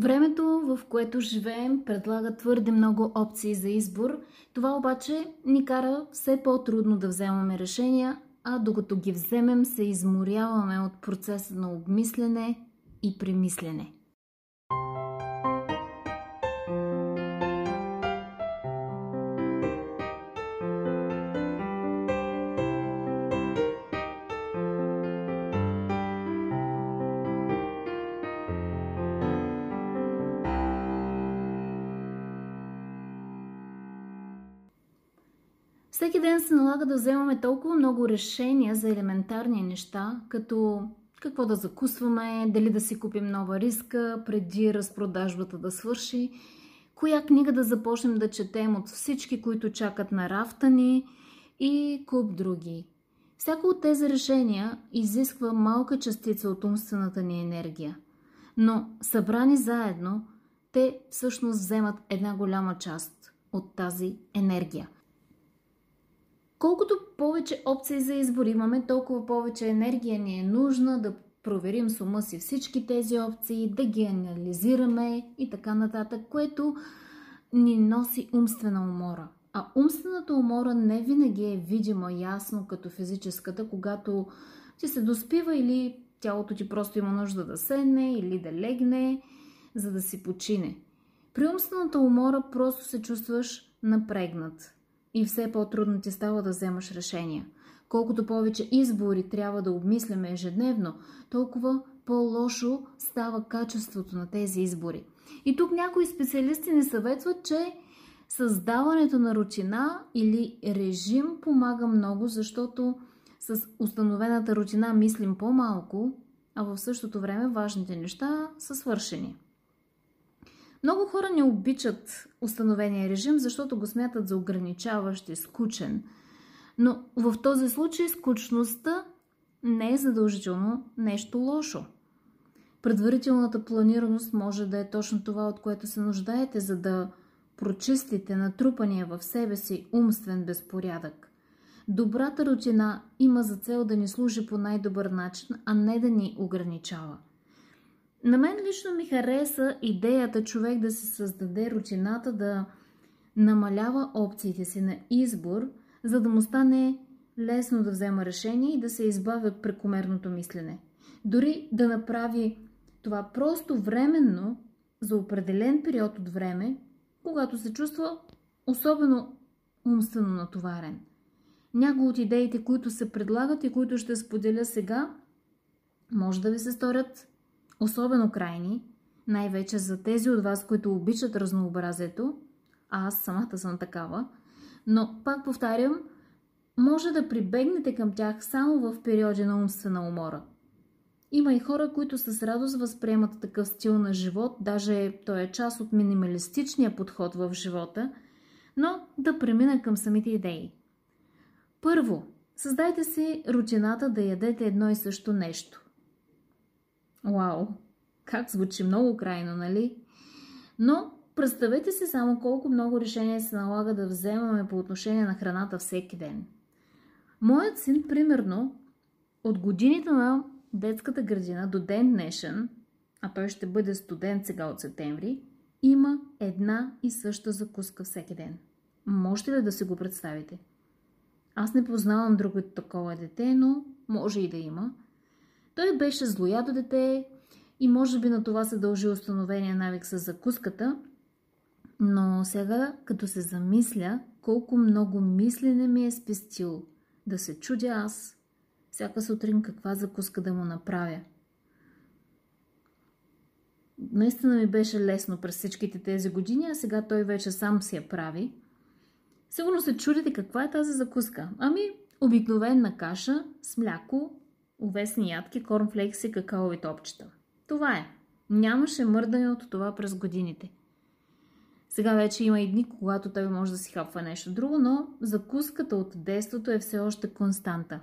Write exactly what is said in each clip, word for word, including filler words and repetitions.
Времето, в което живеем, предлага твърде много опции за избор. Това обаче ни кара все по-трудно да вземаме решения, а докато ги вземем, се изморяваме от процеса на обмислене и премислене. Всеки ден се налага да вземаме толкова много решения за елементарни неща, като какво да закусваме, дали да си купим нова риска преди разпродажбата да свърши, коя книга да започнем да четем от всички, които чакат на рафта ни и куп други. Всяко от тези решения изисква малка частица от умствената ни енергия, но събрани заедно, те всъщност вземат една голяма част от тази енергия. Колкото повече опции за избор имаме, толкова повече енергия ни е нужна да проверим с ума си всички тези опции, да ги анализираме и така нататък, което ни носи умствена умора. А умствената умора не винаги е видима ясно като физическата, когато ти се доспива или тялото ти просто има нужда да седне или да легне, за да си почине. При умствената умора просто се чувстваш напрегнат. И все по-трудно ти става да вземаш решения. Колкото повече избори трябва да обмисляме ежедневно, толкова по-лошо става качеството на тези избори. И тук някои специалисти ни съветват, че създаването на рутина или режим помага много, защото с установената рутина мислим по-малко, а в същото време важните неща са свършени. Много хора не обичат установения режим, защото го смятат за ограничаващ и скучен. Но в този случай скучността не е задължително нещо лошо. Предварителната планираност може да е точно това, от което се нуждаете, за да прочистите натрупания в себе си умствен безпорядък. Добрата рутина има за цел да ни служи по най-добър начин, а не да ни ограничава. На мен лично ми хареса идеята човек да се създаде рутината да намалява опциите си на избор, за да му стане лесно да взема решение и да се избави от прекомерното мислене. Дори да направи това просто временно за определен период от време, когато се чувства особено умствено натоварен. Някои от идеите, които се предлагат и които ще споделя сега, може да ви се сторят особено крайни, най-вече за тези от вас, които обичат разнообразието, а аз самата съм такава, но пак повтарям, може да прибегнете към тях само в периоди на умствена умора. Има и хора, които с радост възприемат такъв стил на живот, даже той е част от минималистичния подход в живота, но да премина към самите идеи. Първо, създайте си рутината да ядете едно и също нещо. Уау, как звучи много крайно, нали? Но представете си само колко много решения се налага да вземаме по отношение на храната всеки ден. Моят син, примерно, от годините на детската градина до ден днешен, а той ще бъде студент сега от септември, има една и съща закуска всеки ден. Можете ли да си го представите? Аз не познавам друго такова дете, но може и да има. Той беше злоядо дете и може би на това се дължи установения навик с закуската, но сега, като се замисля, колко много мислене ми е спестил да се чудя аз всяка сутрин каква закуска да му направя. Наистина ми беше лесно през всичките тези години, а сега той вече сам си я прави. Сигурно се чудите каква е тази закуска. Ами, обикновена каша с мляко, овесни ядки, корнфлекси, какаови топчета. Това е. Нямаше мърдане от това през годините. Сега вече има и дни, когато той може да си хапва нещо друго, но закуската от детството е все още константа.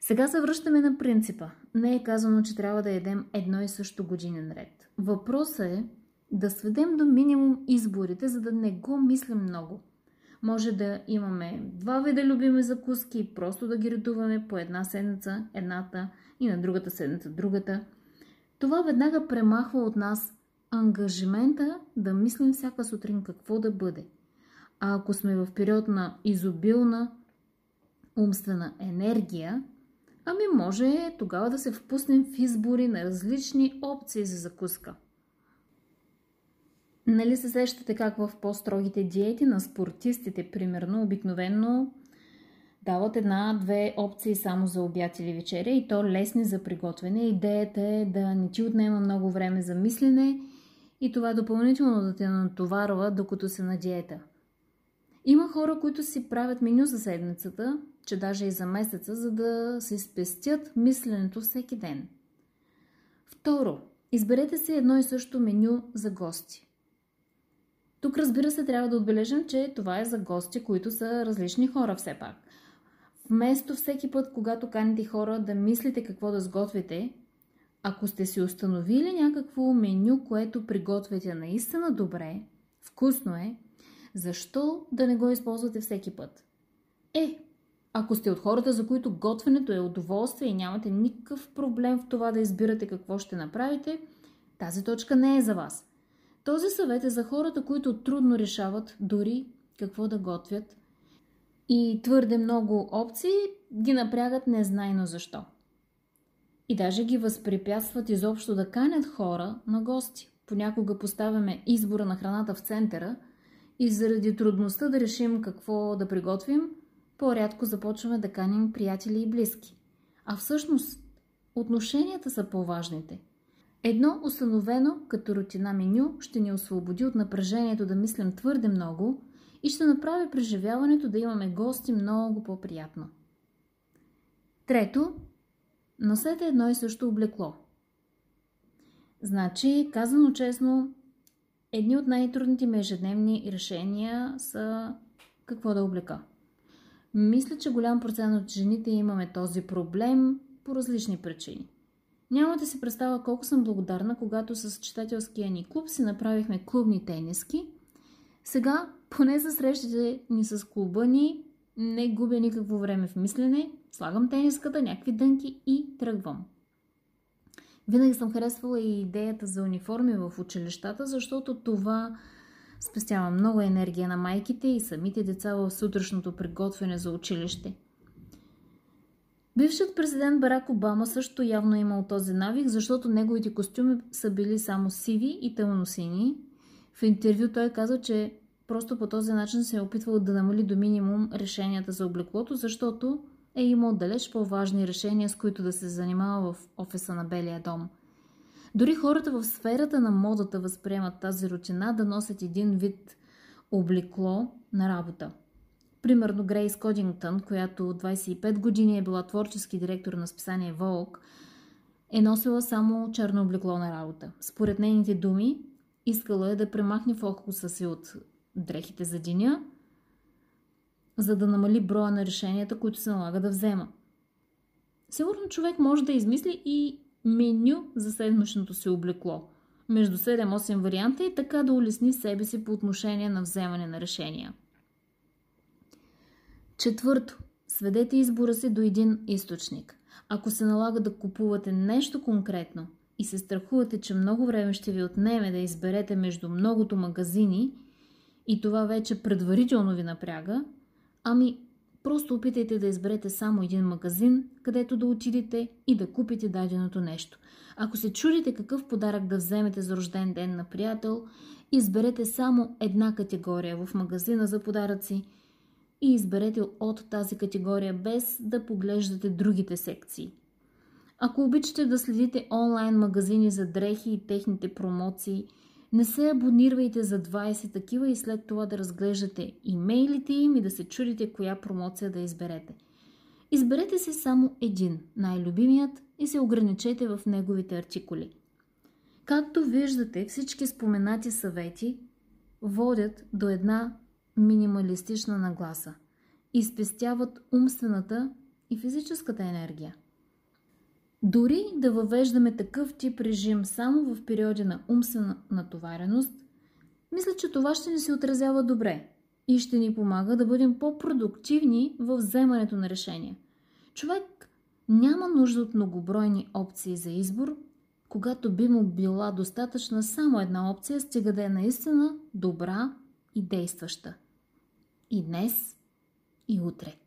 Сега се връщаме на принципа. Не е казано, че трябва да ядем едно и също годинен ред. Въпросът е да сведем до минимум изборите, за да не го мислим много. Може да имаме два вида любими закуски и просто да ги редуваме по една седмица, едната и на другата седмица, другата. Това веднага премахва от нас ангажимента да мислим всяка сутрин какво да бъде. А ако сме в период на изобилна умствена енергия, ами може тогава да се впуснем в избори на различни опции за закуска. Нали се сещате как в по-строгите диети на спортистите, примерно, обикновено дават една-две опции само за обяд или вечеря и то лесни за приготвяне. Идеята е да не ти отнема много време за мислене и това допълнително да те натоварва, докато си на диета. Има хора, които си правят меню за седмицата, че даже и за месеца, за да се спестят мисленето всеки ден. Второ, изберете си едно и също меню за гости. Тук, разбира се, трябва да отбележим, че това е за гости, които са различни хора все пак. Вместо всеки път, когато каните хора да мислите какво да сготвите, ако сте си установили някакво меню, което приготвяте наистина добре, вкусно е, защо да не го използвате всеки път? Е, ако сте от хората, за които готвенето е удоволствие и нямате никакъв проблем в това да избирате какво ще направите, тази точка не е за вас. Този съвет е за хората, които трудно решават дори какво да готвят и твърде много опции ги напрягат незнайно защо. И даже ги възпрепятстват изобщо да канят хора на гости. Понякога поставяме избора на храната в центъра и заради трудността да решим какво да приготвим, по-рядко започваме да каним приятели и близки. А всъщност отношенията са по-важните. Едно установено като рутина меню ще ни освободи от напрежението да мислим твърде много и ще направи преживяването да имаме гости много по-приятно. Трето, носете едно и също облекло. Значи, казано честно, едни от най-трудните ми ежедневни решения са какво да облека. Мисля, че голям процент от жените имаме този проблем по различни причини. Няма да си представя колко съм благодарна, когато с читателския ни клуб си направихме клубни тениски. Сега, поне за срещите ни с клуба ни, не губя никакво време в мислене, слагам тениската, някакви дънки и тръгвам. Винаги съм харесвала и идеята за униформи в училищата, защото това спестява много енергия на майките и самите деца в сутрешното приготвяне за училище. Бившият президент Барак Обама също явно имал този навик, защото неговите костюми са били само сиви и тъмносини. В интервю той каза, че просто по този начин се е опитвал да намали до минимум решенията за облеклото, защото е имал далеч по-важни решения, с които да се занимава в офиса на Белия дом. Дори хората в сферата на модата възприемат тази рутина да носят един вид облекло на работа. Примерно Грейс Кодингтон, която от двайсет и пет години е била творчески директор на списание Vogue, е носила само черно облекло на работа. Според нейните думи, искала е да премахне фокуса си от дрехите за деня, за да намали броя на решенията, които се налага да взема. Сигурно човек може да измисли и меню за седмичното си облекло, между седем-осем варианта и така да улесни себе си по отношение на вземане на решения. Четвърто, сведете избора си до един източник. Ако се налага да купувате нещо конкретно и се страхувате, че много време ще ви отнеме да изберете между многото магазини и това вече предварително ви напряга, ами просто опитайте да изберете само един магазин, където да отидете и да купите даденото нещо. Ако се чудите какъв подарък да вземете за рожден ден на приятел, изберете само една категория в магазина за подаръци и изберете от тази категория без да поглеждате другите секции. Ако обичате да следите онлайн магазини за дрехи и техните промоции, не се абонирайте за двайсет такива и след това да разглеждате имейлите им и да се чудите коя промоция да изберете. Изберете си само един, най-любимият, и се ограничете в неговите артикули. Както виждате, всички споменати съвети водят до една минималистична нагласа и спестяват умствената и физическата енергия. Дори да въвеждаме такъв тип режим само в периоди на умствена натовареност, мисля, че това ще ни се отразява добре и ще ни помага да бъдем по-продуктивни в вземането на решения. Човек няма нужда от многобройни опции за избор, когато би му била достатъчна само една опция, стига да е наистина добра и действаща. И днес, и утре.